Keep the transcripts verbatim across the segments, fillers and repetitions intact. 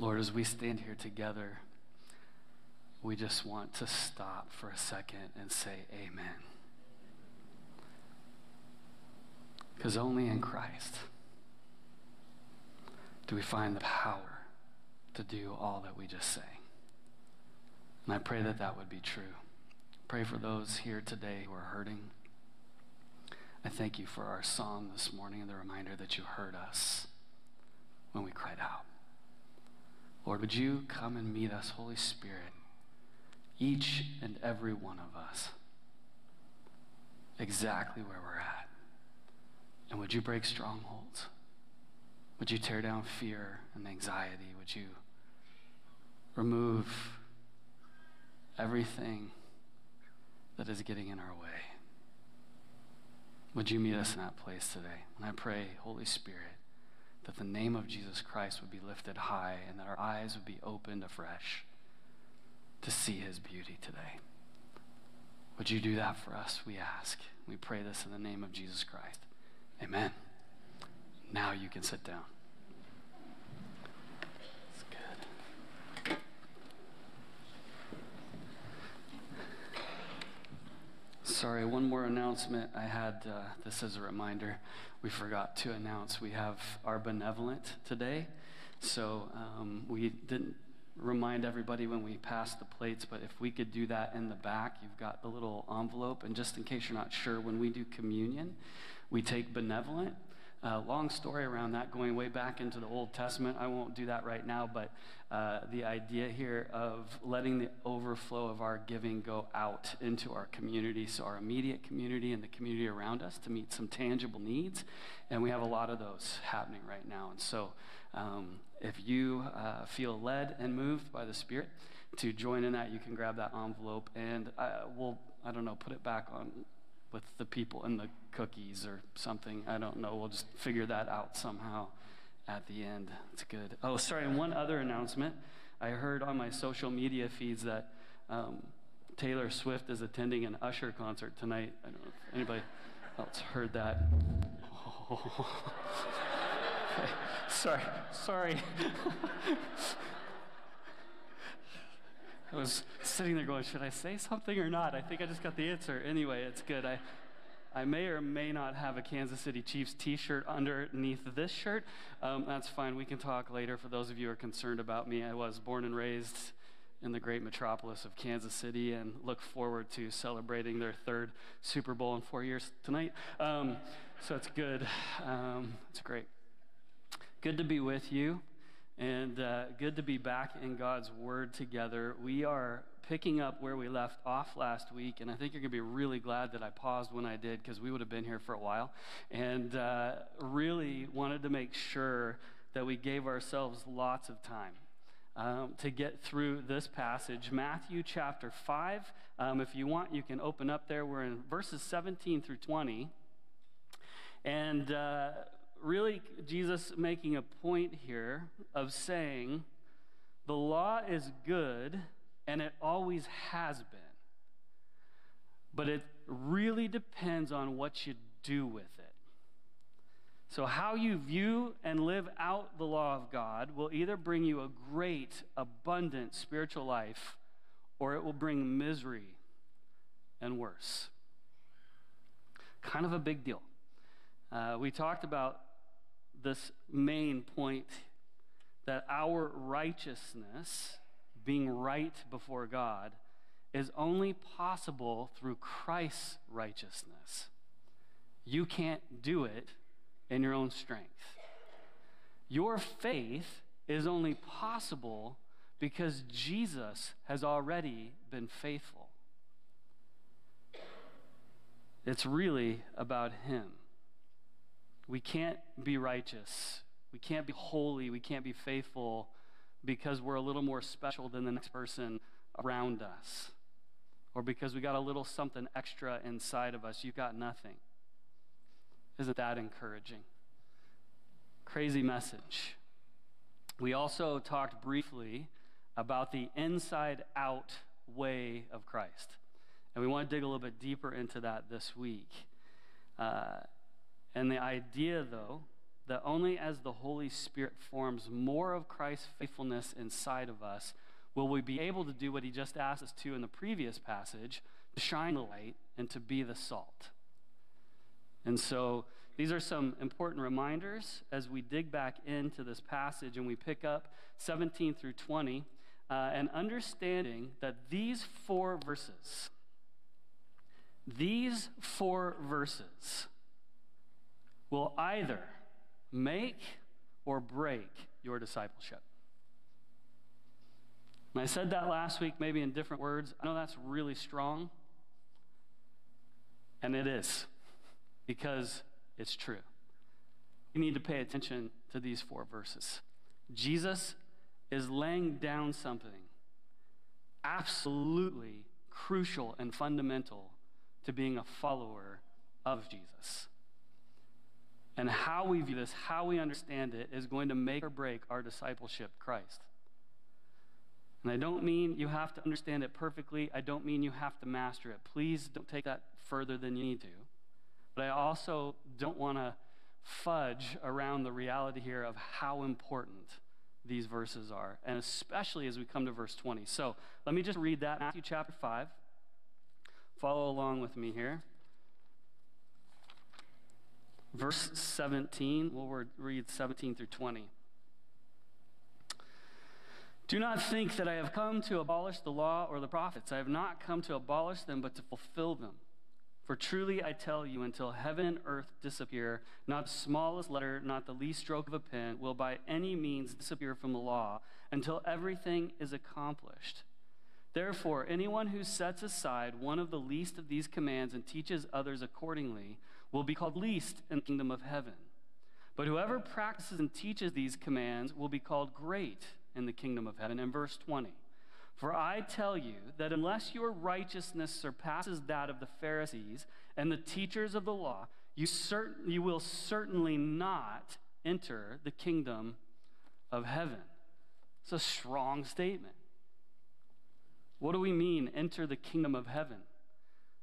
Lord, as we stand here together, we just want to stop for a second and say amen. Because only in Christ do we find the power to do all that we just say. And I pray that that would be true. Pray for those here today who are hurting. I thank you for our psalm this morning and the reminder that you heard us when we cried out. Lord, would you come and meet us, Holy Spirit, each and every one of us, exactly where we're at. And would you break strongholds? Would you tear down fear and anxiety? Would you remove everything that is getting in our way? Would you meet us in that place today? And I pray, Holy Spirit, that the name of Jesus Christ would be lifted high and that our eyes would be opened afresh to see his beauty today. Would you do that for us, we ask. We pray this in the name of Jesus Christ. Amen. Now you can sit down. That's good. Sorry, one more announcement I had. Uh, this is a reminder. We forgot to announce we have our benevolent today. So um, we didn't remind everybody when we passed the plates, but if we could do that in the back, you've got the little envelope. And just in case you're not sure, when we do communion, we take benevolent. Uh, long story around that, going way back into the Old Testament. I won't do that right now, but uh, the idea here of letting the overflow of our giving go out into our community, so our immediate community and the community around us, to meet some tangible needs. And we have a lot of those happening right now. And so um, if you uh, feel led and moved by the Spirit to join in that, you can grab that envelope and I will, I don't know, put it back on with the people and the cookies or something. I don't know. We'll just figure that out somehow at the end. It's good. Oh, sorry, and one other announcement. I heard on my social media feeds that um, Taylor Swift is attending an Usher concert tonight. I don't know if anybody else heard that. Oh. Okay. Sorry, sorry. I was sitting there going, should I say something or not? I think I just got the answer. Anyway, it's good. I, I may or may not have a Kansas City Chiefs t-shirt underneath this shirt. Um, that's fine. We can talk later. For those of you who are concerned about me, I was born and raised in the great metropolis of Kansas City and look forward to celebrating their third Super Bowl in four years tonight. Um, so it's good. Um, it's great. Good to be with you. And uh, good to be back in God's Word together. We are picking up where we left off last week, and I think you're going to be really glad that I paused when I did, because we would have been here for a while. And uh, really wanted to make sure that we gave ourselves lots of time um, to get through this passage, Matthew chapter five. Um, if you want, you can open up there. We're in verses seventeen through twenty. And Uh, Really, Jesus making a point here of saying the law is good and it always has been, but it really depends on what you do with it. So how you view and live out the law of God will either bring you a great, abundant spiritual life, or it will bring misery and worse. Kind of a big deal. Uh, we talked about this main point, that our righteousness, being right before God, is only possible through Christ's righteousness. You can't do it in your own strength. Your faith is only possible because Jesus has already been faithful. It's really about him. We can't be righteous, we can't be holy, we can't be faithful because we're a little more special than the next person around us, or because we got a little something extra inside of us. You've got nothing. Isn't that encouraging? Crazy message. We also talked briefly about the inside-out way of Christ, and we want to dig a little bit deeper into that this week. Uh, And the idea, though, that only as the Holy Spirit forms more of Christ's faithfulness inside of us will we be able to do what he just asked us to in the previous passage, to shine the light and to be the salt. And so these are some important reminders as we dig back into this passage and we pick up seventeen through twenty uh, and understanding that these four verses, these four verses will either make or break your discipleship. And I said that last week, maybe in different words. I know that's really strong, and it is, because it's true. You need to pay attention to these four verses. Jesus is laying down something absolutely crucial and fundamental to being a follower of Jesus. And how we view this, how we understand it, is going to make or break our discipleship to Christ. And I don't mean you have to understand it perfectly. I don't mean you have to master it. Please don't take that further than you need to. But I also don't want to fudge around the reality here of how important these verses are, and especially as we come to verse twenty. So let me just read that, Matthew chapter five. Follow along with me here. Verse seventeen, we'll read seventeen through twenty. Do not think that I have come to abolish the law or the prophets. I have not come to abolish them, but to fulfill them. For truly I tell you, until heaven and earth disappear, not the smallest letter, not the least stroke of a pen will by any means disappear from the law until everything is accomplished. Therefore, anyone who sets aside one of the least of these commands and teaches others accordingly will be called least in the kingdom of heaven. But whoever practices and teaches these commands will be called great in the kingdom of heaven. And verse twenty. For I tell you that unless your righteousness surpasses that of the Pharisees and the teachers of the law, you, cert- you will certainly not enter the kingdom of heaven. It's a strong statement. What do we mean, enter the kingdom of heaven?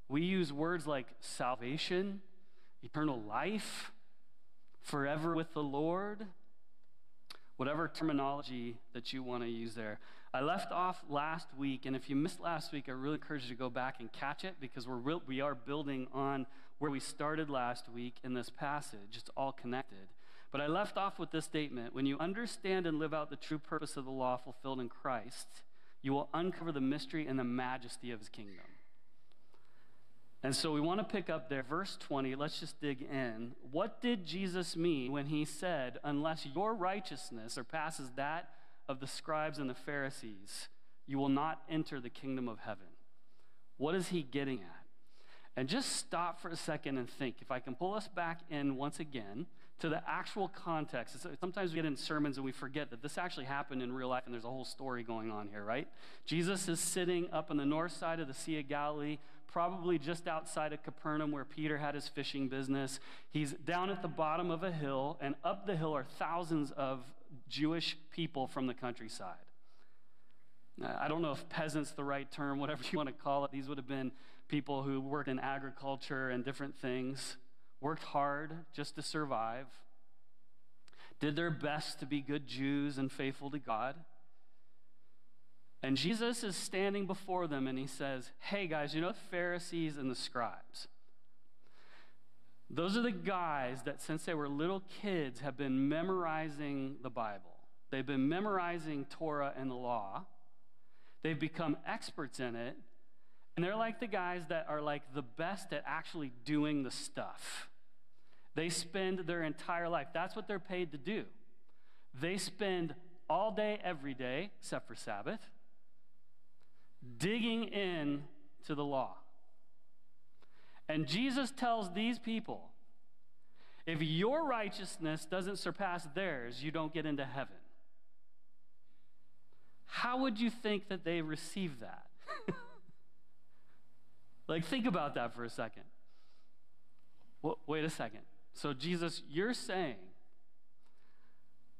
We use words like salvation, eternal life, forever with the Lord, whatever terminology that you want to use there. I left off last week, and if you missed last week, I really encourage you to go back and catch it, because we're real, we are building on where we started last week in this passage. It's all connected. But I left off with this statement: when you understand and live out the true purpose of the law fulfilled in Christ, you will uncover the mystery and the majesty of his kingdom. And so we want to pick up there, verse twenty. Let's just dig in. What did Jesus mean when he said, unless your righteousness surpasses that of the scribes and the Pharisees, you will not enter the kingdom of heaven? What is he getting at? And just stop for a second and think. If I can pull us back in once again to the actual context. Sometimes we get in sermons and we forget that this actually happened in real life, and there's a whole story going on here, right? Jesus is sitting up on the north side of the Sea of Galilee, probably just outside of Capernaum where Peter had his fishing business. He's down at the bottom of a hill, and up the hill are thousands of Jewish people from the countryside. I don't know if peasants the right term, whatever you want to call it. These would have been people who worked in agriculture and different things, worked hard just to survive, did their best to be good Jews and faithful to God. And Jesus is standing before them and he says, hey guys, you know the Pharisees and the scribes? Those are the guys that since they were little kids have been memorizing the Bible. They've been memorizing Torah and the law. They've become experts in it, and they're like the guys that are like the best at actually doing the stuff. They spend their entire life. That's what they're paid to do. They spend all day, every day, except for Sabbath, digging in to the law. And Jesus tells these people, if your righteousness doesn't surpass theirs, you don't get into heaven. How would you think that they receive that? Like, think about that for a second. Well, wait a second. So Jesus, you're saying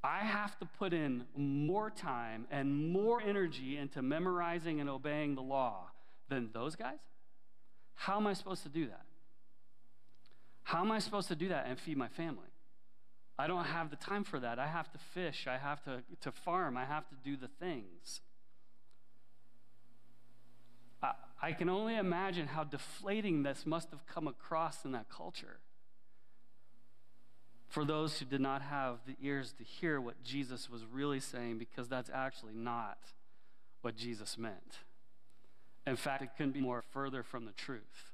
I have to put in more time and more energy into memorizing and obeying the law than those guys? How am I supposed to do that? How am I supposed to do that and feed my family? I don't have the time for that. I have to fish. I have to, to farm. I have to do the things. I, I can only imagine how deflating this must have come across in that culture for those who did not have the ears to hear what Jesus was really saying, because that's actually not what Jesus meant. In fact, it couldn't be more further from the truth.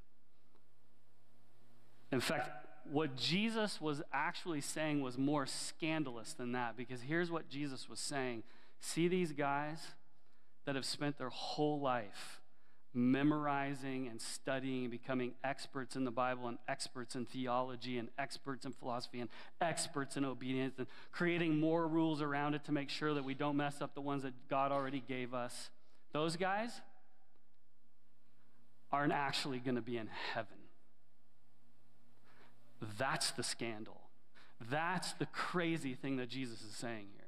In fact, what Jesus was actually saying was more scandalous than that, because here's what Jesus was saying. See these guys that have spent their whole life memorizing and studying and becoming experts in the Bible and experts in theology and experts in philosophy and experts in obedience and creating more rules around it to make sure that we don't mess up the ones that God already gave us. Those guys aren't actually going to be in heaven. That's the scandal. That's the crazy thing that Jesus is saying here.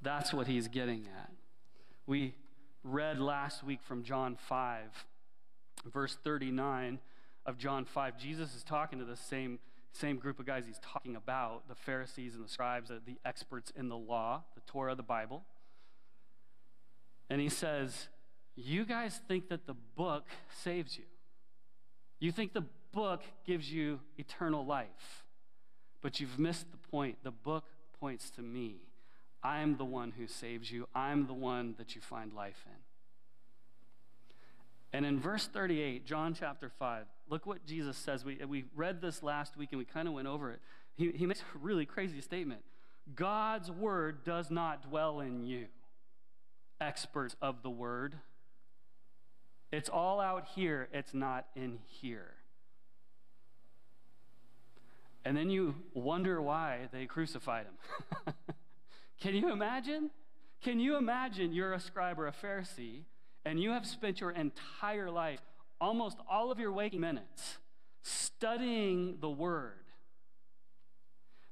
That's what he's getting at. We read last week from John five, verse thirty-nine of John five. Jesus is talking to the same, same group of guys he's talking about, the Pharisees and the scribes, the experts in the law, the Torah, the Bible. And he says, you guys think that the book saves you. You think the book gives you eternal life, but you've missed the point. The book points to me. I'm the one who saves you. I'm the one that you find life in. And in verse thirty-eight, John chapter five, look what Jesus says. We, we read this last week and we kind of went over it. He, he makes a really crazy statement. God's word does not dwell in you, experts of the word. It's all out here. It's not in here. And then you wonder why they crucified him. Can you imagine? Can you imagine you're a scribe or a Pharisee and you have spent your entire life, almost all of your waking minutes, studying the word,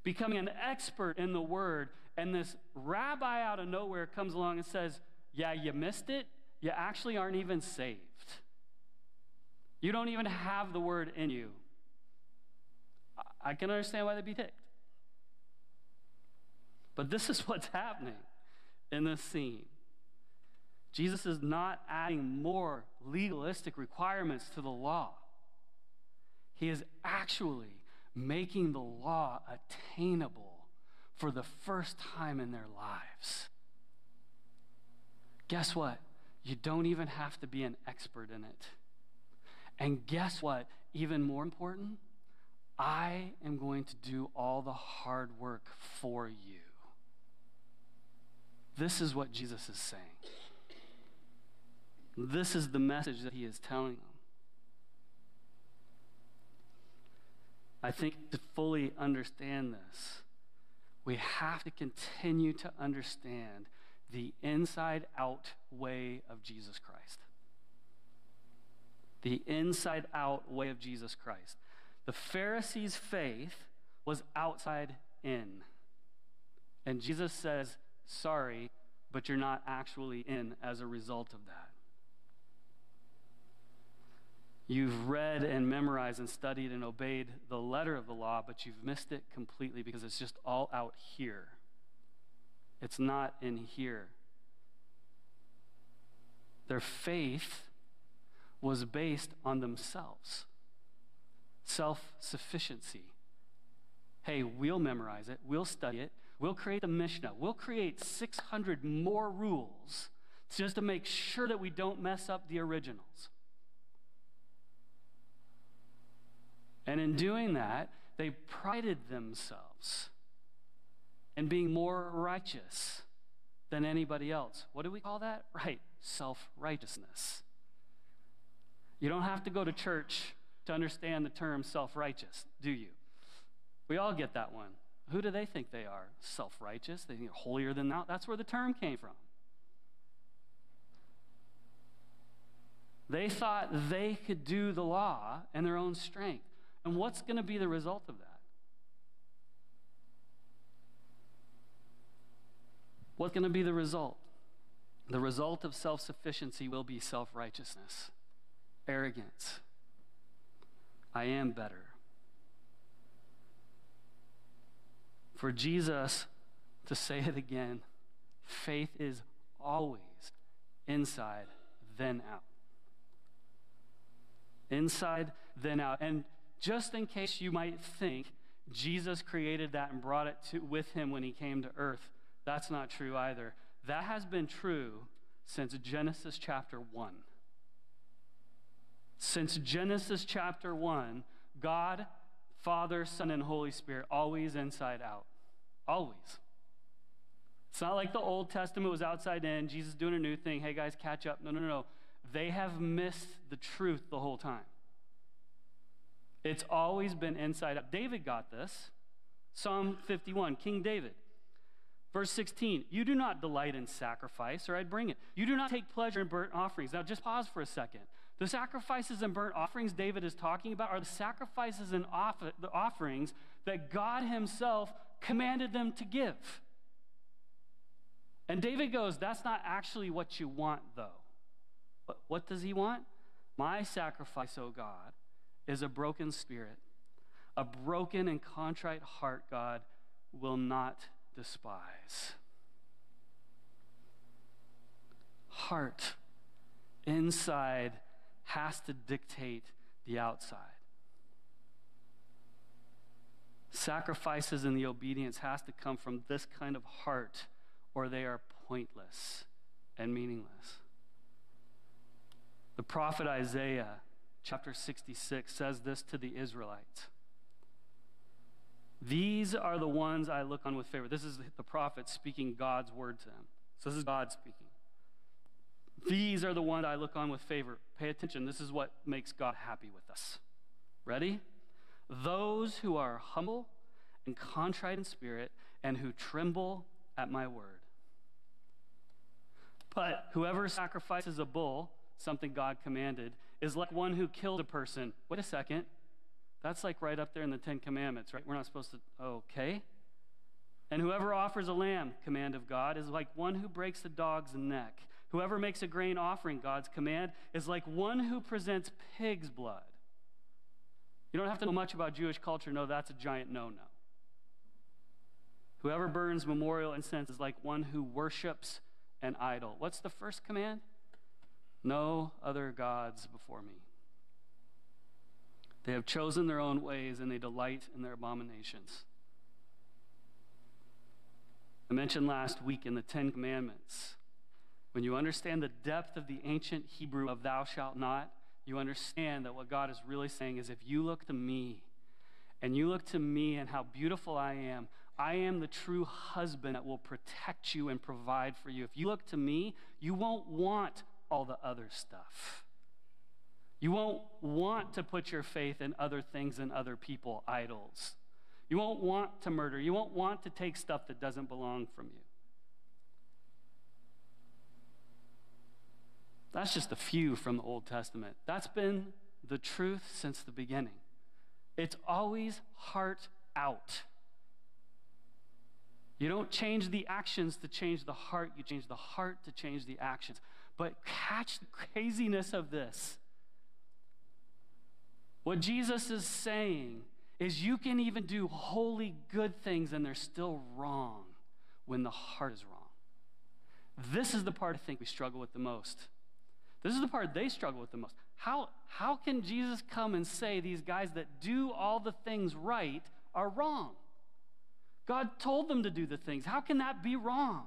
becoming an expert in the word, and this rabbi out of nowhere comes along and says, yeah, you missed it. You actually aren't even saved. You don't even have the word in you. I can understand why they'd be ticked. But this is what's happening in this scene. Jesus is not adding more legalistic requirements to the law. He is actually making the law attainable for the first time in their lives. Guess what? You don't even have to be an expert in it. And guess what? Even more important, I am going to do all the hard work for you. This is what Jesus is saying. This is the message that he is telling them. I think to fully understand this, we have to continue to understand the inside-out way of Jesus Christ. The inside-out way of Jesus Christ. The Pharisees' faith was outside in. And Jesus says, sorry, but you're not actually in as a result of that. You've read and memorized and studied and obeyed the letter of the law, but you've missed it completely because it's just all out here. It's not in here. Their faith was based on themselves. Self-sufficiency. Hey, we'll memorize it. We'll study it. We'll create the Mishnah. We'll create six hundred more rules just to make sure that we don't mess up the originals. And in doing that, they prided themselves and being more righteous than anybody else. What do we call that? Right, self-righteousness. You don't have to go to church to understand the term self-righteous, do you? We all get that one. Who do they think they are? Self-righteous. They think they're holier than thou. That's where the term came from. They thought they could do the law in their own strength. And what's going to be the result of that? What's going to be the result? The result of self-sufficiency will be self-righteousness, arrogance. I am better. for Jesus to say it again, faith is always inside, then out. Inside, then out. And just in case you might think Jesus created that and brought it to, with him when he came to earth, that's not true either. That has been true since Genesis chapter one. Since Genesis chapter one, God, Father, Son, and Holy Spirit, always inside out. Always. It's not like the Old Testament was outside in, Jesus doing a new thing, hey guys, catch up. No, no, no. They have missed the truth the whole time. It's always been inside out. David got this. Psalm fifty-one, King David. Verse sixteen, you do not delight in sacrifice, or I'd bring it. You do not take pleasure in burnt offerings. Now just pause for a second. The sacrifices and burnt offerings David is talking about are the sacrifices and off the offerings that God himself commanded them to give. And David goes, that's not actually what you want though. But what does he want? My sacrifice, O God, is a broken spirit. A broken and contrite heart, God, will not despise. Heart inside has to dictate the outside. Sacrifices and the obedience has to come from this kind of heart, or they are pointless and meaningless. The prophet Isaiah chapter sixty-six says this to the Israelites. These are the ones I look on with favor. This is the prophet speaking God's word to him. So this is God speaking. These are the ones I look on with favor. Pay attention. This is what makes God happy with us. Ready? Those who are humble and contrite in spirit and who tremble at my word. But whoever sacrifices a bull, something God commanded, is like one who killed a person. Wait a second. That's like right up there in the Ten Commandments, right? We're not supposed to, okay. And whoever offers a lamb, command of God, is like one who breaks a dog's neck. Whoever makes a grain offering, God's command, is like one who presents pig's blood. You don't have to know much about Jewish culture. No, that's a giant no-no. Whoever burns memorial incense is like one who worships an idol. What's the first command? No other gods before me. They have chosen their own ways, and they delight in their abominations. I mentioned last week in the Ten Commandments, when you understand the depth of the ancient Hebrew of thou shalt not, you understand that what God is really saying is, if you look to me, and you look to me and how beautiful I am, I am the true husband that will protect you and provide for you. If you look to me, you won't want all the other stuff. You won't want to put your faith in other things and other people, idols. You won't want to murder. You won't want to take stuff that doesn't belong from you. That's just a few from the Old Testament. That's been the truth since the beginning. It's always heart out. You don't change the actions to change the heart. You change the heart to change the actions. But catch the craziness of this. What Jesus is saying is you can even do holy good things and they're still wrong when the heart is wrong. This is the part I think we struggle with the most. This is the part they struggle with the most. How, how can Jesus come and say these guys that do all the things right are wrong? God told them to do the things. How can that be wrong?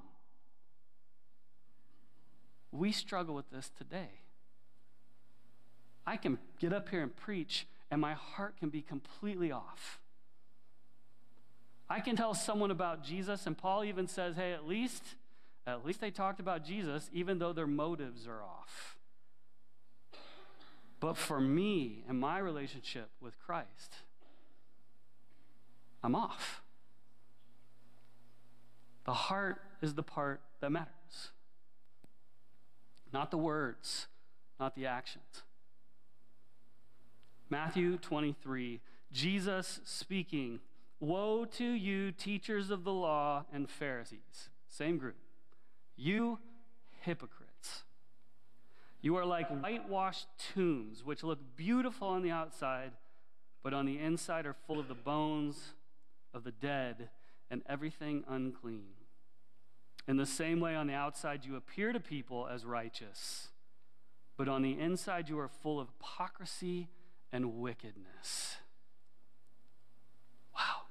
We struggle with this today. I can get up here and preach, and my heart can be completely off. I can tell someone about Jesus, and Paul even says, hey, at least, at least they talked about Jesus, even though their motives are off. But for me and my relationship with Christ, I'm off. The heart is the part that matters. Not the words, not the actions. Matthew twenty-three, Jesus speaking, woe to you, teachers of the law and Pharisees. Same group. You hypocrites. You are like whitewashed tombs, which look beautiful on the outside, but on the inside are full of the bones of the dead and everything unclean. In the same way, on the outside you appear to people as righteous, but on the inside you are full of hypocrisy and wickedness." Wow.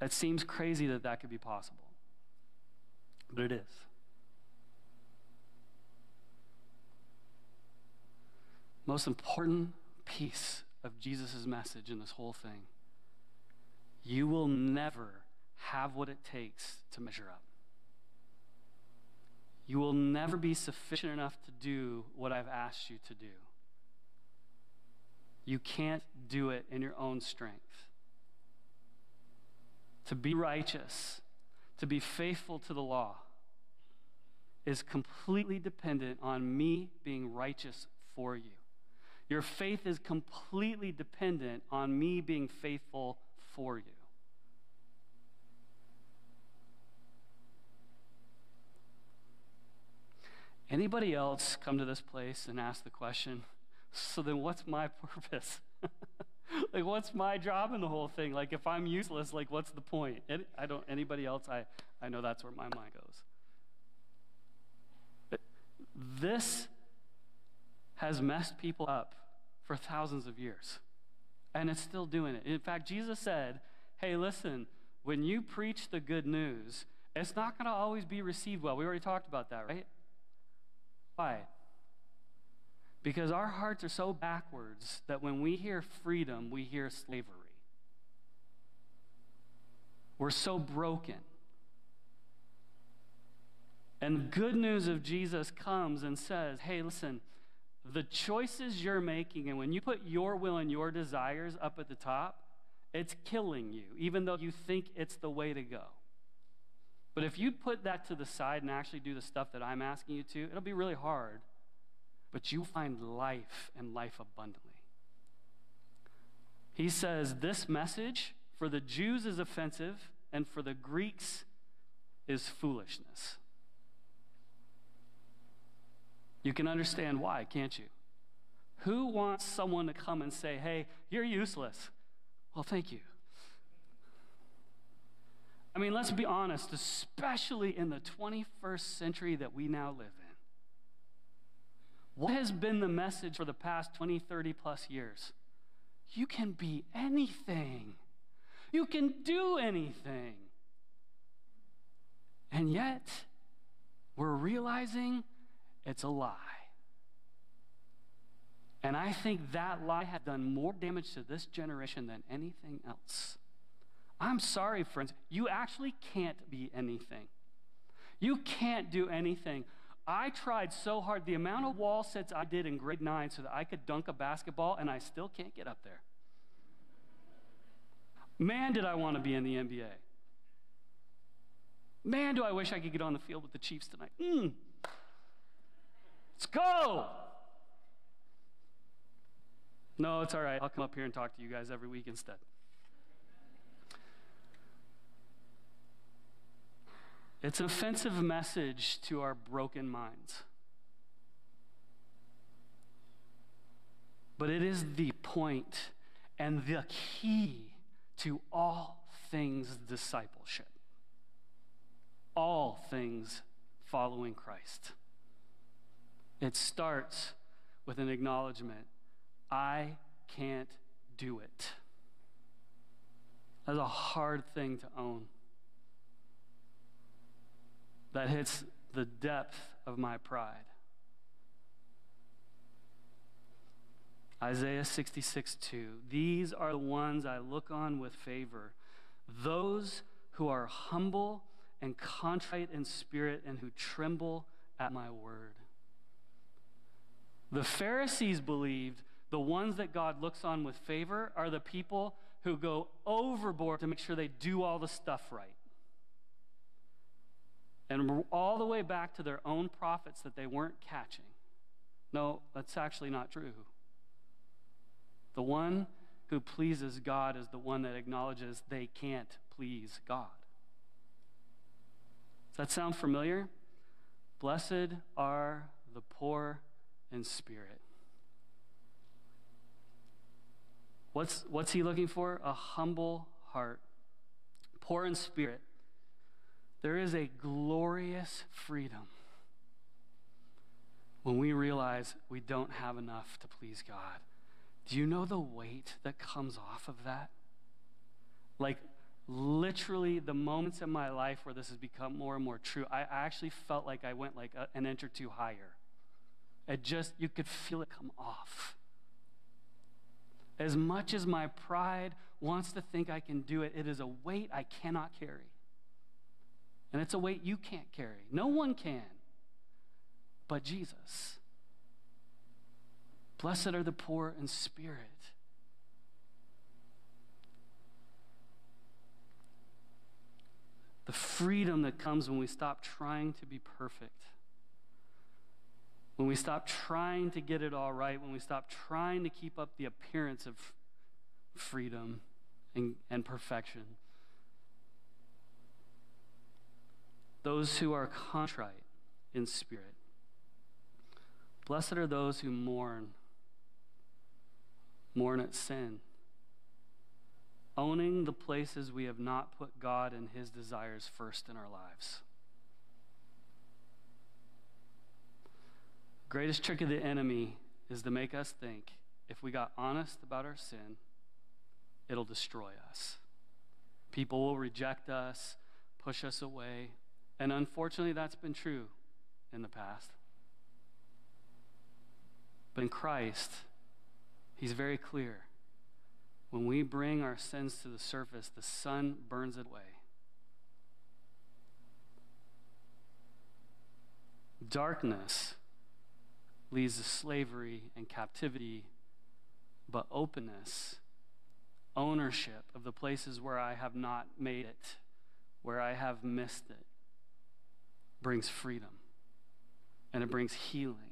That seems crazy that that could be possible, but it is. Most important piece of Jesus' message in this whole thing: you will never have what it takes to measure up. You will never be sufficient enough to do what I've asked you to do. You can't do it in your own strength. To be righteous, to be faithful to the law, is completely dependent on me being righteous for you. Your faith is completely dependent on me being faithful for you. Anybody else come to this place and ask the question, so then what's my purpose? Like, what's my job in the whole thing? Like, if I'm useless, like, what's the point? Any, I don't, anybody else, I, I know that's where my mind goes. But this has messed people up for thousands of years, and it's still doing it. In fact, Jesus said, hey, listen, when you preach the good news, it's not gonna always be received well. We already talked about that, right? Why? Because our hearts are so backwards that when we hear freedom, we hear slavery. We're so broken. And the good news of Jesus comes and says, hey, listen, the choices you're making, and when you put your will and your desires up at the top, it's killing you, even though you think it's the way to go. But if you put that to the side and actually do the stuff that I'm asking you to, it'll be really hard, but you find life and life abundantly. He says this message for the Jews is offensive and for the Greeks is foolishness. You can understand why, can't you? Who wants someone to come and say, hey, you're useless? Well, thank you. I mean, let's be honest, especially in the twenty-first century that we now live in. What has been the message for the past twenty, thirty plus years? You can be anything. You can do anything. And yet, we're realizing it's a lie. And I think that lie has done more damage to this generation than anything else. I'm sorry, friends, you actually can't be anything. You can't do anything. I tried so hard. The amount of wall sits I did in grade nine so that I could dunk a basketball, and I still can't get up there. Man, did I want to be in the N B A. Man, do I wish I could get on the field with the Chiefs tonight. Mm. Let's go! No, it's all right. I'll come up here and talk to you guys every week instead. It's an offensive message to our broken minds. But it is the point and the key to all things discipleship, all things following Christ. It starts with an acknowledgement, I can't do it. That's a hard thing to own. That hits the depth of my pride. Isaiah sixty-six, two, these are the ones I look on with favor, those who are humble and contrite in spirit and who tremble at my word. The Pharisees believed the ones that God looks on with favor are the people who go overboard to make sure they do all the stuff right. And all the way back to their own prophets that they weren't catching. No, that's actually not true. The one who pleases God is the one that acknowledges they can't please God. Does that sound familiar? Blessed are the poor in spirit. What's, what's he looking for? A humble heart poor in spirit, there is a glorious freedom when we realize we don't have enough to please God. Do you know the weight that comes off of that? Like, literally the moments in my life where this has become more and more true, I actually felt like I went like a, an inch or two higher. It just, you could feel it come off. As much as my pride wants to think I can do it, it is a weight I cannot carry. And it's a weight you can't carry. No one can but Jesus. Blessed are the poor in spirit. The freedom that comes when we stop trying to be perfect, when we stop trying to get it all right, when we stop trying to keep up the appearance of freedom and, and perfection. Those who are contrite in spirit. Blessed are those who mourn, mourn at sin. Owning the places we have not put God and his desires first in our lives. The greatest trick of the enemy is to make us think if we got honest about our sin, it'll destroy us. People will reject us, push us away, and unfortunately that's been true in the past. But in Christ, he's very clear. When we bring our sins to the surface, the sun burns it away. Darkness leads to slavery and captivity, but openness, ownership of the places where I have not made it, where I have missed it, brings freedom, and it brings healing.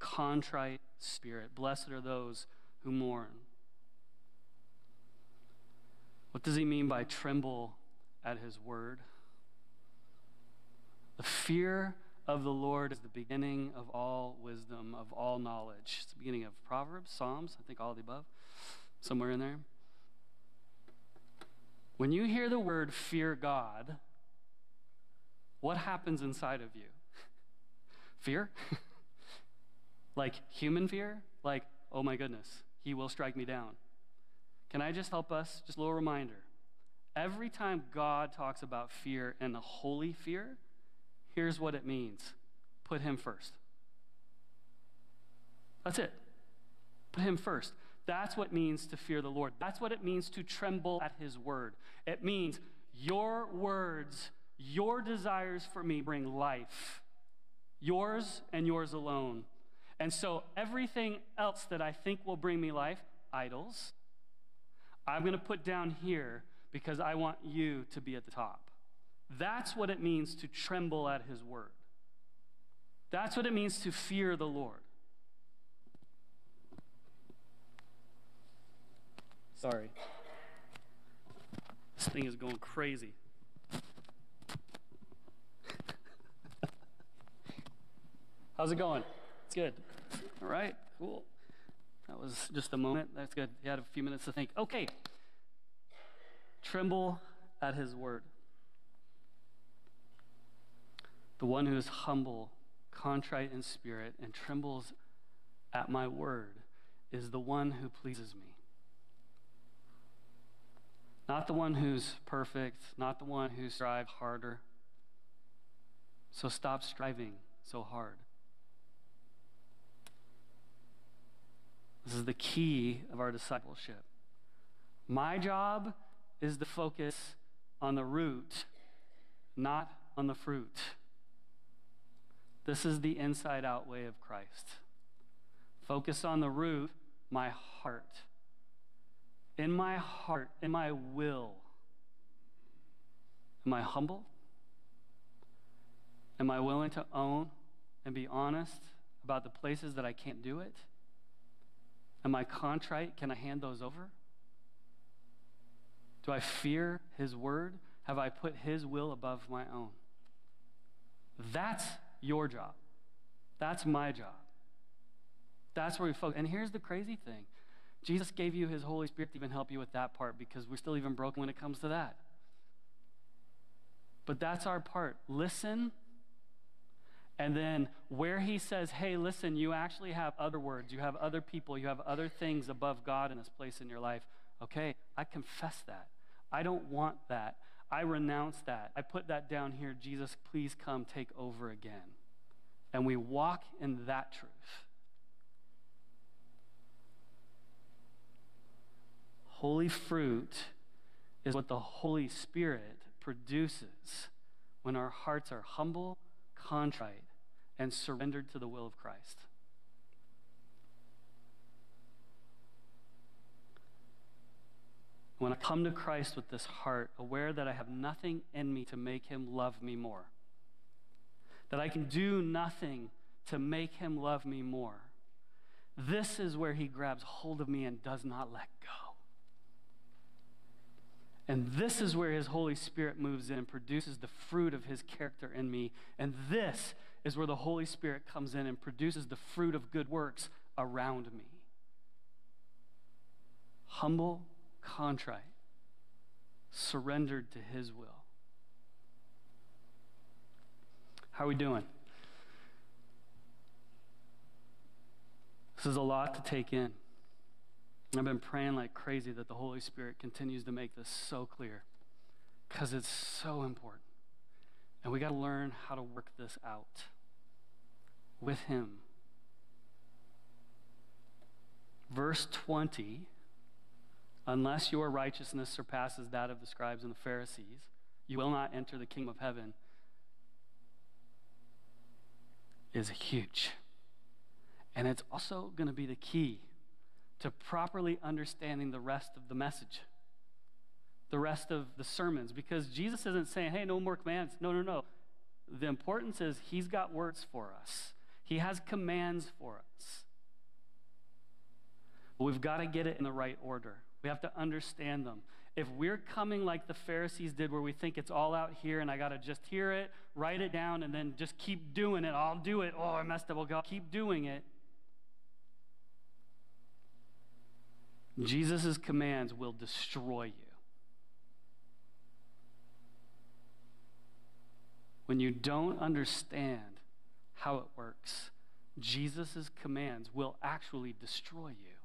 Contrite spirit. Blessed are those who mourn. What does he mean by tremble at his word? The fear of the Lord is the beginning of all wisdom, of all knowledge. It's the beginning of Proverbs, Psalms, I think all of the above, somewhere in there. When you hear the word fear God, what happens inside of you? Fear? Like human fear, like, oh my goodness, he will strike me down. Can I just help us, just a little reminder. Every time God talks about fear and the holy fear, here's what it means. Put him first. That's it. Put him first. That's what it means to fear the Lord. That's what it means to tremble at his word. It means your words, your desires for me bring life. Yours and yours alone. And so everything else that I think will bring me life, idols, I'm going to put down here because I want you to be at the top. That's what it means to tremble at his word. That's what it means to fear the Lord. Sorry. This thing is going crazy. How's it going? It's good. All right, cool. That was just a moment. That's good. You had a few minutes to think. Okay. Tremble at his word. The one who is humble, contrite in spirit, and trembles at my word is the one who pleases me. Not the one who's perfect, not the one who strives harder. So stop striving so hard. This is the key of our discipleship. My job is to focus on the root, not on the fruit. This is the inside-out way of Christ. Focus on the root, my heart. In my heart, in my will, am I humble? Am I willing to own and be honest about the places that I can't do it? Am I contrite? Can I hand those over? Do I fear his word? Have I put his will above my own? That's your job. That's my job. That's where we focus. And here's the crazy thing. Jesus gave you his Holy Spirit to even help you with that part because we're still even broken when it comes to that. But that's our part. Listen. And then where he says, hey, listen, you actually have other words. You have other people. You have other things above God in this place in your life. Okay, I confess that. I don't want that. I renounce that. I put that down here. Jesus, please come take over again. And we walk in that truth. Holy fruit is what the Holy Spirit produces when our hearts are humble, contrite, and surrendered to the will of Christ. When I come to Christ with this heart, aware that I have nothing in me to make him love me more, that I can do nothing to make him love me more, this is where he grabs hold of me and does not let go. And this is where his Holy Spirit moves in and produces the fruit of his character in me. And this is where the Holy Spirit comes in and produces the fruit of good works around me. Humble, contrite, surrendered to his will. How are we doing? This is a lot to take in. I've been praying like crazy that the Holy Spirit continues to make this so clear, because it's so important. And we got to learn how to work this out with him. Verse twenty, unless your righteousness surpasses that of the scribes and the Pharisees, you will not enter the kingdom of heaven, is huge. And it's also going to be the key to properly understanding the rest of the message, the rest of the sermons, because Jesus isn't saying, hey, no more commands. No, no, no. The importance is he's got words for us. He has commands for us. But we've got to get it in the right order. We have to understand them. If we're coming like the Pharisees did, where we think it's all out here and I got to just hear it, write it down, and then just keep doing it. I'll do it. Oh, I messed up. Well, God, keep doing it. Jesus' commands will destroy you. When you don't understand how it works, Jesus' commands will actually destroy you.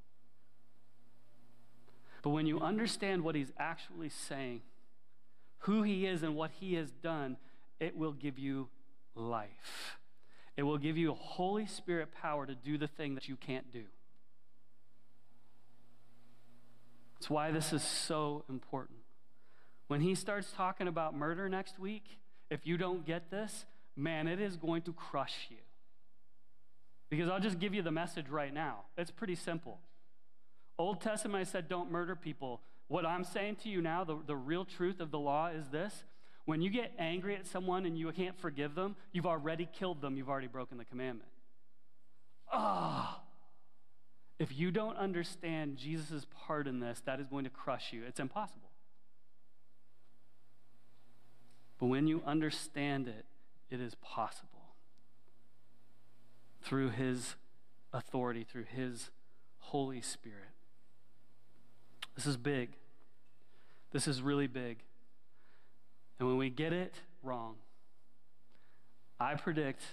But when you understand what he's actually saying, who he is and what he has done, it will give you life. It will give you Holy Spirit power to do the thing that you can't do. That's why this is so important. When he starts talking about murder next week, if you don't get this, man, it is going to crush you. Because I'll just give you the message right now. It's pretty simple. Old Testament, I said, don't murder people. What I'm saying to you now, the, the real truth of the law is this. When you get angry at someone and you can't forgive them, you've already killed them. You've already broken the commandment. Ah! Oh. If you don't understand Jesus' part in this, that is going to crush you. It's impossible. But when you understand it, it is possible. Through his authority, through his Holy Spirit. This is big. This is really big. And when we get it wrong, I predict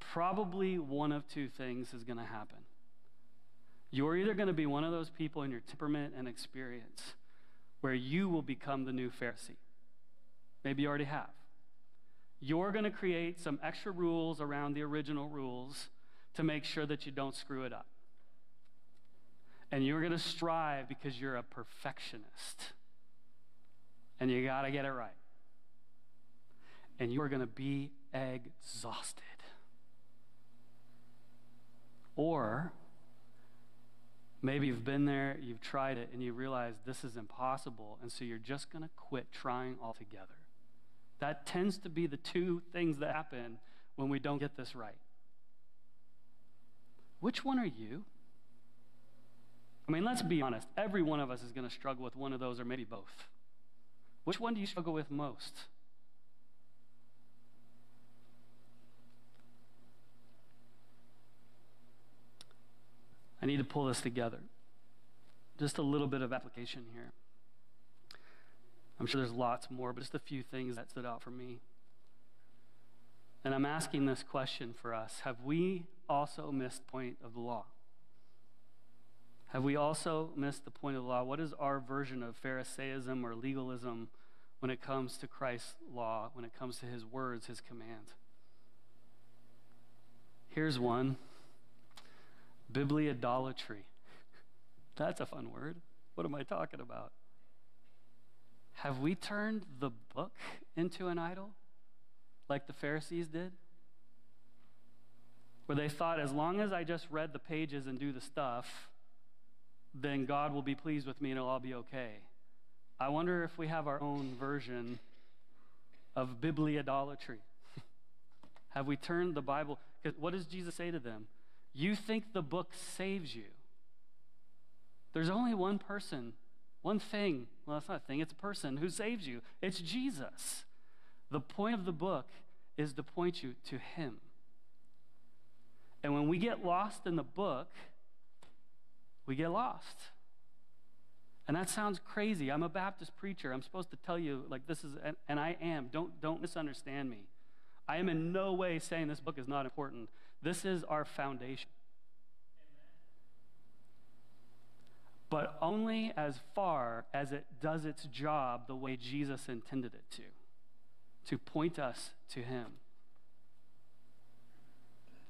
probably one of two things is going to happen. You're either going to be one of those people in your temperament and experience where you will become the new Pharisee. Maybe you already have. You're going to create some extra rules around the original rules to make sure that you don't screw it up. And you're going to strive because you're a perfectionist. And you got to get it right. And you're going to be exhausted. Or maybe you've been there, you've tried it, and you realize this is impossible, and so you're just going to quit trying altogether. That tends to be the two things that happen when we don't get this right. Which one are you? I mean, let's be honest. Every one of us is going to struggle with one of those, or maybe both. Which one do you struggle with most? I need to pull this together. Just a little bit of application here. I'm sure there's lots more, but just a few things that stood out for me. And I'm asking this question for us. Have we also missed the point of the law? Have we also missed the point of the law? What is our version of Pharisaism or legalism when it comes to Christ's law, when it comes to his words, his command? Here's one. Bibliolatry. That's a fun word. What am I talking about? Have we turned the book into an idol like the Pharisees did? Where they thought, as long as I just read the pages and do the stuff, then God will be pleased with me and it'll all be okay. I wonder if we have our own version of bibliolatry. Have we turned the Bible? Because what does Jesus say to them? You think the book saves you. There's only one person, one thing. Well, that's not a thing. It's a person who saves you. It's Jesus. The point of the book is to point you to him. And when we get lost in the book, we get lost. And that sounds crazy. I'm a Baptist preacher. I'm supposed to tell you, like, this is, and, and I am. Don't, don't misunderstand me. I am in no way saying this book is not important. This is our foundation. Amen. But only as far as it does its job the way Jesus intended it to, to point us to him.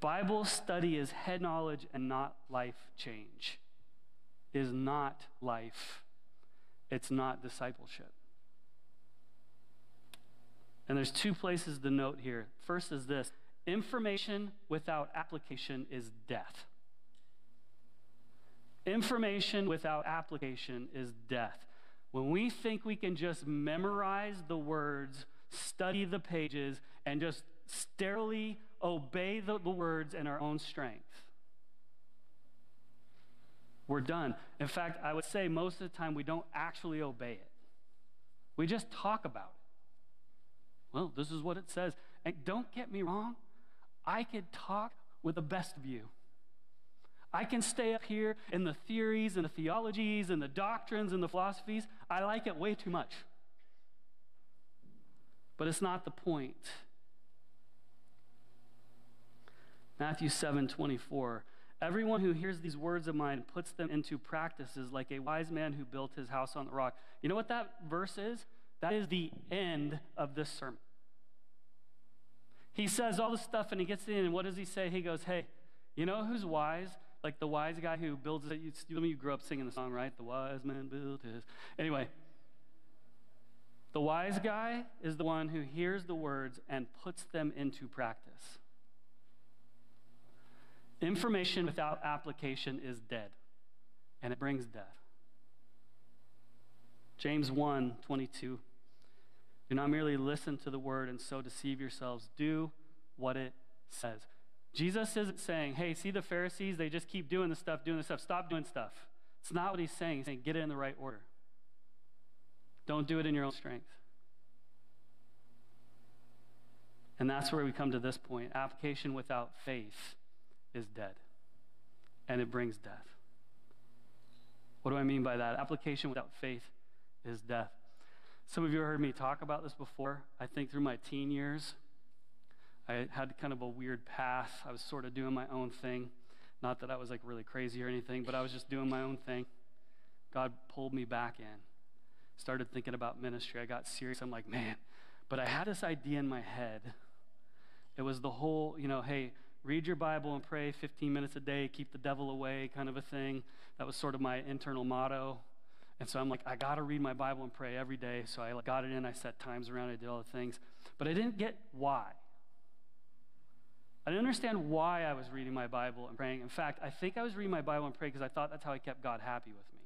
Bible study is head knowledge and not life change. Is not life. It's not discipleship. And there's two places to note here. First is this: information without application is death. Information without application is death. When we think we can just memorize the words, study the pages, and just sterilely obey the, the words in our own strength, we're done. In fact, I would say most of the time we don't actually obey it. We just talk about it. Well, this is what it says. And don't get me wrong, I could talk with the best of you. I can stay up here in the theories and the theologies and the doctrines and the philosophies. I like it way too much. But it's not the point. Matthew seven twenty-four. Everyone who hears these words of mine puts them into practices like a wise man who built his house on the rock. You know what that verse is? That is the end of this sermon. He says all this stuff and he gets in, and what does he say? He goes, hey, you know who's wise? Like the wise guy who builds it. You, you grew up singing the song, right? The wise man built his. Anyway, the wise guy is the one who hears the words and puts them into practice. Information without application is dead, and it brings death. James one twenty-two. Do not merely listen to the word and so deceive yourselves. Do what it says. Jesus isn't saying, hey, see the Pharisees, they just keep doing this stuff, doing this stuff. Stop doing stuff. It's not what he's saying. He's saying, get it in the right order. Don't do it in your own strength. And that's where we come to this point. Application without faith is dead, and it brings death. What do I mean by that? Application without faith is death. Some of you have heard me talk about this before. I think through my teen years, I had kind of a weird path. I was sort of doing my own thing. Not that I was like really crazy or anything, but I was just doing my own thing. God pulled me back in. Started thinking about ministry. I got serious. I'm like, man. But I had this idea in my head. It was the whole, you know, hey, read your Bible and pray fifteen minutes a day, keep the devil away kind of a thing. That was sort of my internal motto. And so I'm like, I got to read my Bible and pray every day. So I got it in. I set times around. I did all the things. But I didn't get why. I didn't understand why I was reading my Bible and praying. In fact, I think I was reading my Bible and praying because I thought that's how I kept God happy with me.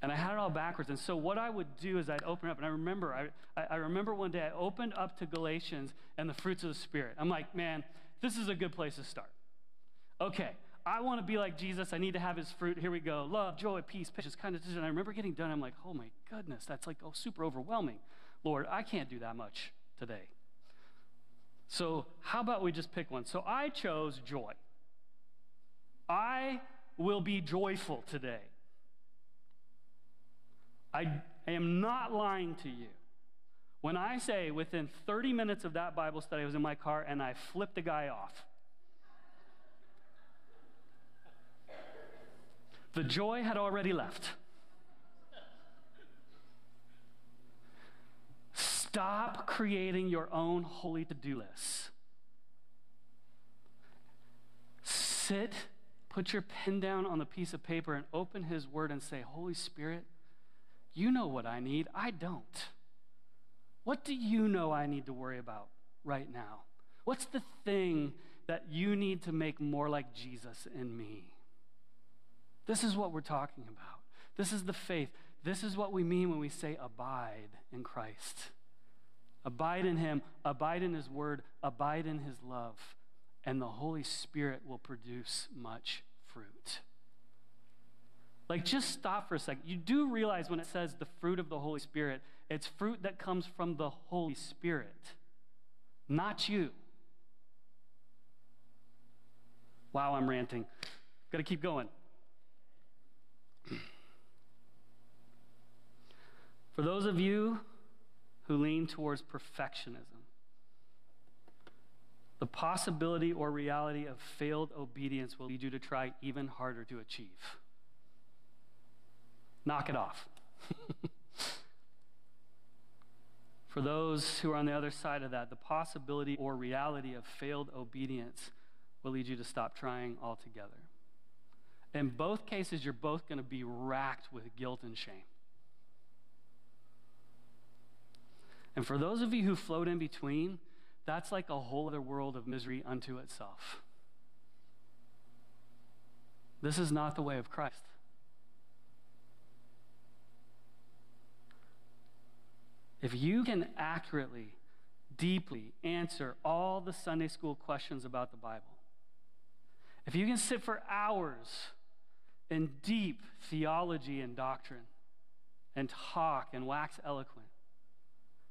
And I had it all backwards. And so what I would do is I'd open up, and I remember, I, I remember one day I opened up to Galatians and the fruits of the Spirit. I'm like, man, this is a good place to start. Okay, I want to be like Jesus. I need to have his fruit. Here we go. Love, joy, peace, patience, kindness. And I remember getting done. I'm like, oh my goodness, that's like oh, super overwhelming. Lord, I can't do that much today. So how about we just pick one? So I chose joy. I will be joyful today. I, I am not lying to you when I say within thirty minutes of that Bible study, I was in my car and I flipped the guy off. The joy had already left. Stop creating your own holy to-do list. Sit, put your pen down on the piece of paper and open his word and say, Holy Spirit, you know what I need. I don't. What do you know I need to worry about right now? What's the thing that you need to make more like Jesus in me? This is what we're talking about. This is the faith. This is what we mean when we say abide in Christ. Abide in him, abide in his word, abide in his love, and the Holy Spirit will produce much fruit. Like, just stop for a second. You do realize when it says the fruit of the Holy Spirit, it's fruit that comes from the Holy Spirit, not you. Wow, I'm ranting. Gotta keep going. For those of you who lean towards perfectionism, the possibility or reality of failed obedience will lead you to try even harder to achieve. Knock it off. For those who are on the other side of that, the possibility or reality of failed obedience will lead you to stop trying altogether. In both cases, you're both going to be racked with guilt and shame. And for those of you who float in between, that's like a whole other world of misery unto itself. This is not the way of Christ. If you can accurately, deeply answer all the Sunday school questions about the Bible, if you can sit for hours in deep theology and doctrine and talk and wax eloquent,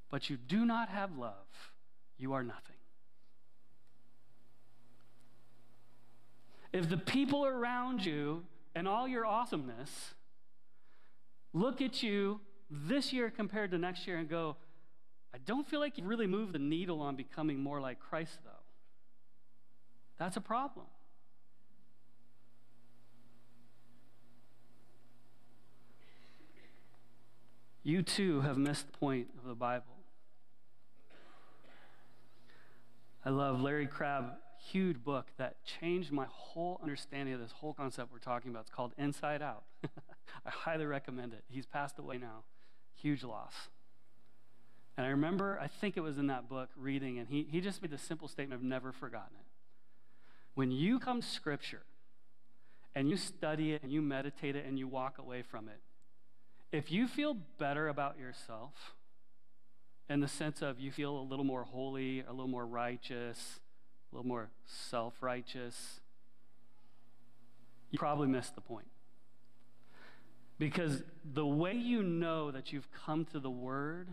but you do not have love, you are nothing. If the people around you and all your awesomeness look at you this year compared to next year and go, I don't feel like you really moved the needle on becoming more like Christ though, that's a problem. You too have missed the point of the Bible. I love Larry Crabb, huge book that changed my whole understanding of this whole concept we're talking about. It's called Inside Out. I highly recommend it. He's passed away now. Huge loss. And I remember, I think it was in that book, reading, and he, he just made the simple statement, I've never forgotten it. When you come to Scripture, and you study it, and you meditate it, and you walk away from it, if you feel better about yourself, in the sense of you feel a little more holy, a little more righteous, a little more self-righteous, you probably missed the point. Because the way you know that you've come to the Word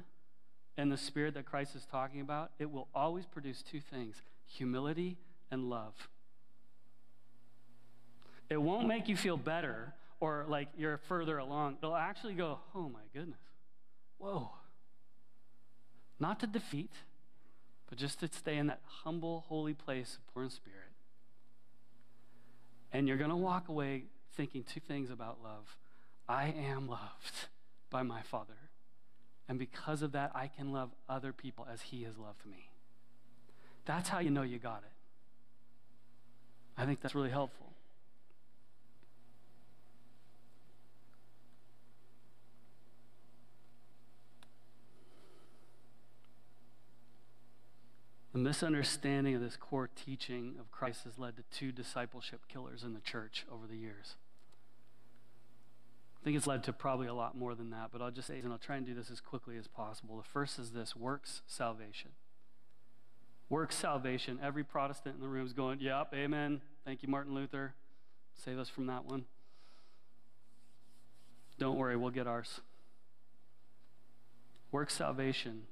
and the Spirit that Christ is talking about, it will always produce two things, humility and love. It won't make you feel better or like you're further along. It'll actually go, oh my goodness, whoa. Not to defeat, but just to stay in that humble, holy place of poor in spirit. And you're going to walk away thinking two things about love. I am loved by my Father. And because of that, I can love other people as he has loved me. That's how you know you got it. I think that's really helpful. The misunderstanding of this core teaching of Christ has led to two discipleship killers in the church over the years. I think it's led to probably a lot more than that, but I'll just say, and I'll try and do this as quickly as possible. The first is this, works salvation. Works salvation. Every Protestant in the room is going, yep, amen. Thank you, Martin Luther. Save us from that one. Don't worry, we'll get ours. Works salvation.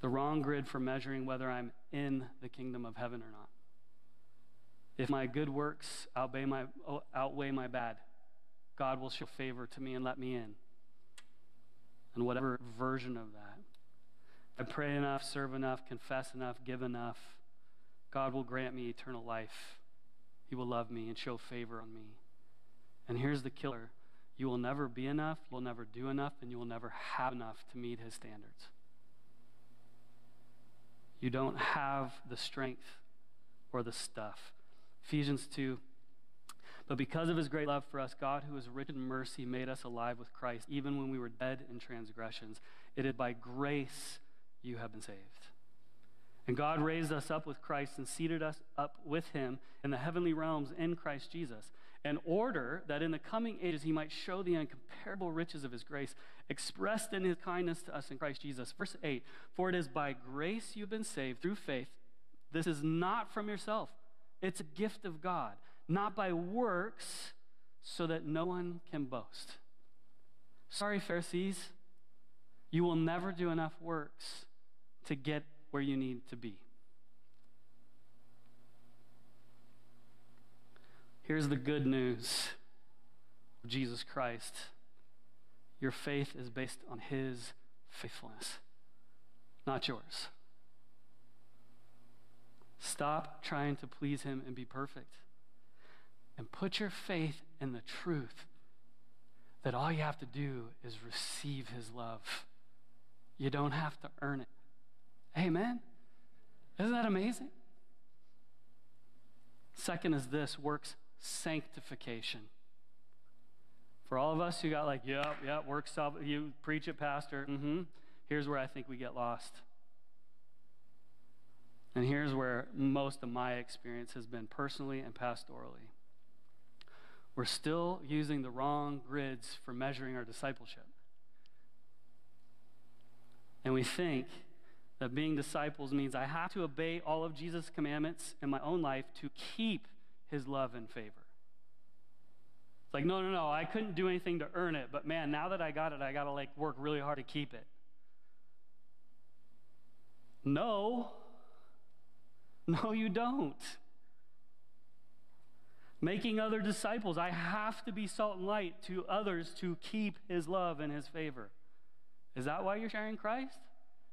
The wrong grid for measuring whether I'm in the kingdom of heaven or not. If my good works outweigh my, outweigh my bad, God will show favor to me and let me in. and whatever version of that. If I pray enough, serve enough, confess enough, give enough, God will grant me eternal life. He will love me and show favor on me. And here's the killer. You will never be enough, you will never do enough, and you will never have enough to meet his standards. You don't have the strength or the stuff. Ephesians two, but because of his great love for us, God, who is rich in mercy, made us alive with Christ, even when we were dead in transgressions. It is by grace you have been saved. And God raised us up with Christ and seated us up with him in the heavenly realms in Christ Jesus, in order that in the coming ages he might show the incomparable riches of his grace expressed in his kindness to us in Christ Jesus. Verse eight, for it is by grace you've been saved through faith. This is not from yourself. It's a gift of God, not by works, so that no one can boast. Sorry, Pharisees, you will never do enough works to get where you need to be. Here's the good news of Jesus Christ. Your faith is based on his faithfulness, not yours. Stop trying to please him and be perfect. And put your faith in the truth that all you have to do is receive his love. You don't have to earn it. Amen. Isn't that amazing? Second is this, works sanctification. For all of us who got like, yep, yep, works, you preach it, pastor. Mm-hmm. Here's where I think we get lost. And here's where most of my experience has been personally and pastorally. We're still using the wrong grids for measuring our discipleship. And we think that being disciples means I have to obey all of Jesus' commandments in my own life to keep his love and favor. It's like, no, no, no, I couldn't do anything to earn it, but man, now that I got it, I gotta like work really hard to keep it. No, no, you don't. Making other disciples, I have to be salt and light to others to keep his love and his favor. Is that why you're sharing Christ?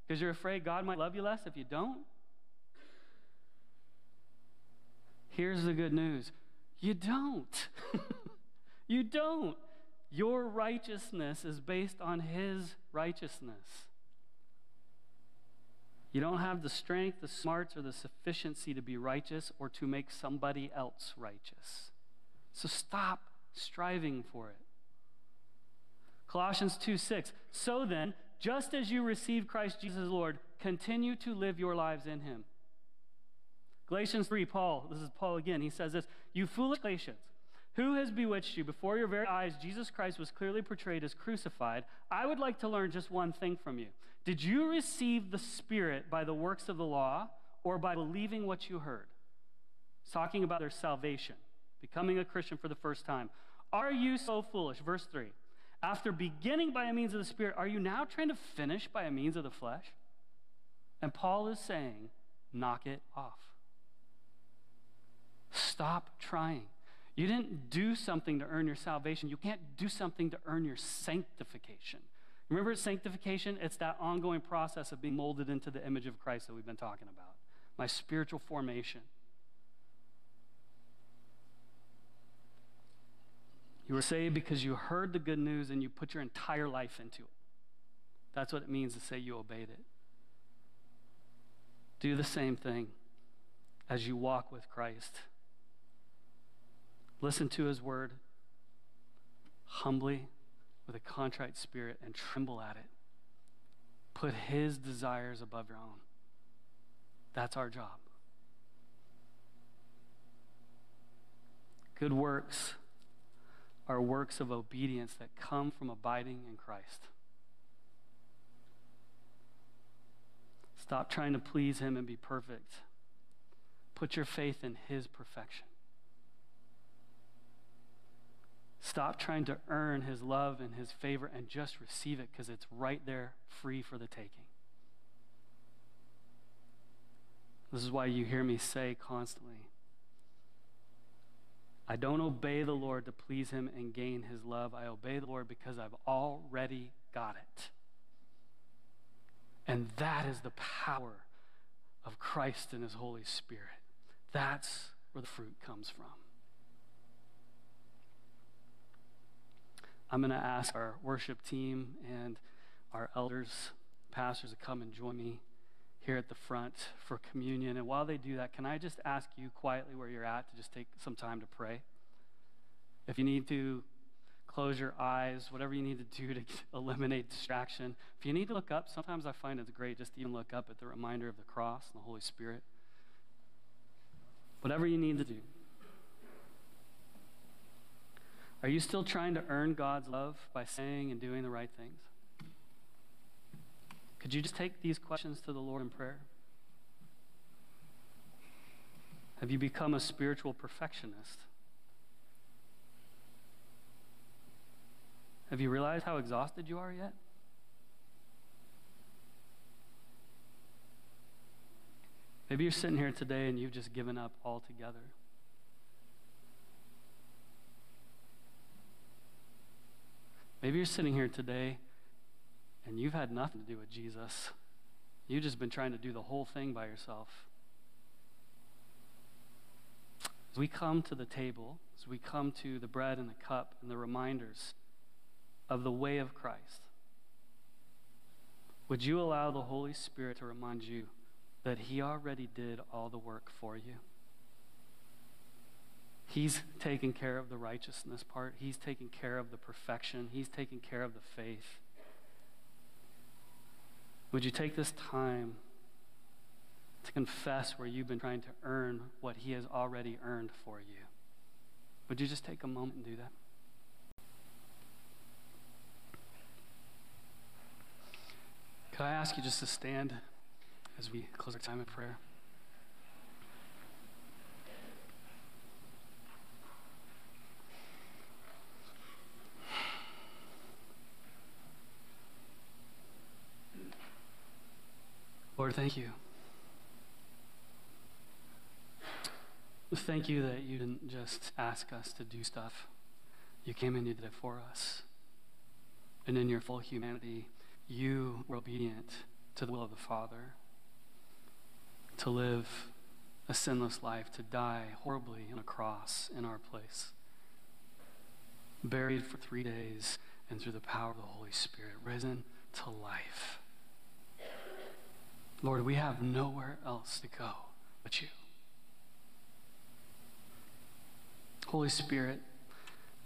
Because you're afraid God might love you less if you don't? Here's the good news. You don't. You don't. Your righteousness is based on his righteousness. You don't have the strength, the smarts, or the sufficiency to be righteous or to make somebody else righteous. So stop striving for it. Colossians two six, so then, just as you received Christ Jesus Lord, continue to live your lives in him. Galatians three, Paul, this is Paul again, he says this, you foolish Galatians, who has bewitched you? Before your very eyes, Jesus Christ was clearly portrayed as crucified. I would like to learn just one thing from you. Did you receive the Spirit by the works of the law or by believing what you heard? It's talking about their salvation, becoming a Christian for the first time. Are you so foolish? Verse three. After beginning by a means of the Spirit, are you now trying to finish by a means of the flesh? And Paul is saying, knock it off. Stop trying. You didn't do something to earn your salvation. You can't do something to earn your sanctification. Remember sanctification? It's that ongoing process of being molded into the image of Christ that we've been talking about. My spiritual formation. You were saved because you heard the good news and you put your entire life into it. That's what it means to say you obeyed it. Do the same thing as you walk with Christ. Listen to his word humbly with a contrite spirit and tremble at it. Put his desires above your own. That's our job. Good works are works of obedience that come from abiding in Christ. Stop trying to please him and be perfect. Put your faith in his perfection. Stop trying to earn his love and his favor and just receive it because it's right there, free for the taking. This is why you hear me say constantly, I don't obey the Lord to please him and gain his love. I obey the Lord because I've already got it. And that is the power of Christ and his Holy Spirit. That's where the fruit comes from. I'm going to ask our worship team and our elders, pastors, to come and join me here at the front for communion. And while they do that, can I just ask you quietly where you're at to just take some time to pray? If you need to, close your eyes, whatever you need to do to eliminate distraction. If you need to look up, sometimes I find it's great just to even look up at the reminder of the cross and the Holy Spirit. Whatever you need to do. Are you still trying to earn God's love by saying and doing the right things? Could you just take these questions to the Lord in prayer? Have you become a spiritual perfectionist? Have you realized how exhausted you are yet? Maybe you're sitting here today and you've just given up altogether. Maybe you're sitting here today and you've had nothing to do with Jesus. You've just been trying to do the whole thing by yourself. As we come to the table, as we come to the bread and the cup and the reminders of the way of Christ, would you allow the Holy Spirit to remind you that he already did all the work for you? He's taken care of the righteousness part. He's taken care of the perfection. He's taken care of the faith. Would you take this time to confess where you've been trying to earn what he has already earned for you? Would you just take a moment and do that? Could I ask you just to stand as we close our time in prayer? Lord, thank you. Thank you that you didn't just ask us to do stuff. You came and you did it for us. And in your full humanity, you were obedient to the will of the Father, to live a sinless life, to die horribly on a cross in our place, buried for three days, and through the power of the Holy Spirit, risen to life. Lord, we have nowhere else to go but you. Holy Spirit,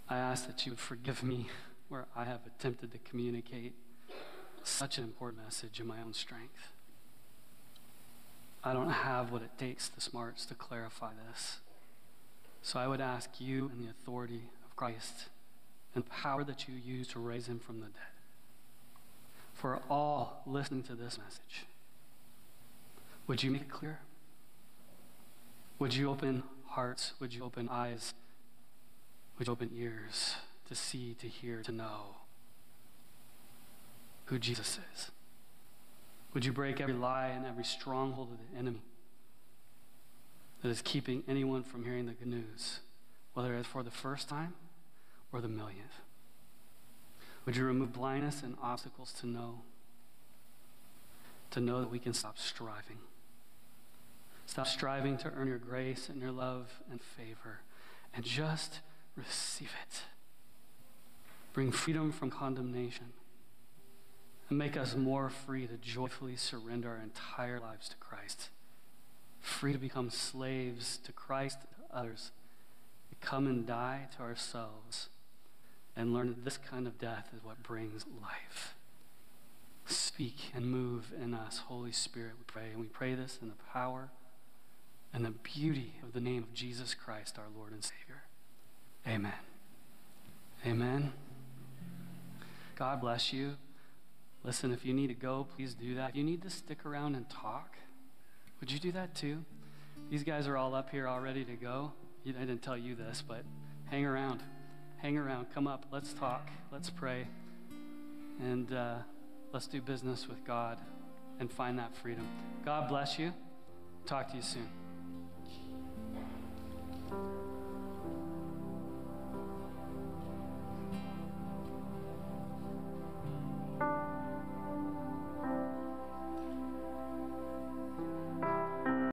I ask that you would forgive me where I have attempted to communicate such an important message in my own strength. I don't have what it takes, the smarts, to clarify this. So I would ask you, and the authority of Christ and the power that you use to raise him from the dead, for all listening to this message, would you make it clear? Would you open hearts? Would you open eyes? Would you open ears to see, to hear, to know who Jesus is? Would you break every lie and every stronghold of the enemy that is keeping anyone from hearing the good news, whether it's for the first time or the millionth? Would you remove blindness and obstacles to know, to know that we can stop striving? Stop striving to earn your grace and your love and favor, and just receive it. Bring freedom from condemnation, and make us more free to joyfully surrender our entire lives to Christ, free to become slaves to Christ and to others, to come and die to ourselves, and learn that this kind of death is what brings life. Speak and move in us, Holy Spirit, we pray. And we pray this in the power and the beauty of the name of Jesus Christ, our Lord and Savior. Amen. Amen. God bless you. Listen, if you need to go, please do that. If you need to stick around and talk, would you do that too? These guys are all up here all ready to go. I didn't tell you this, but hang around. Hang around. Come up. Let's talk. Let's pray. And uh, let's do business with God and find that freedom. God bless you. Talk to you soon.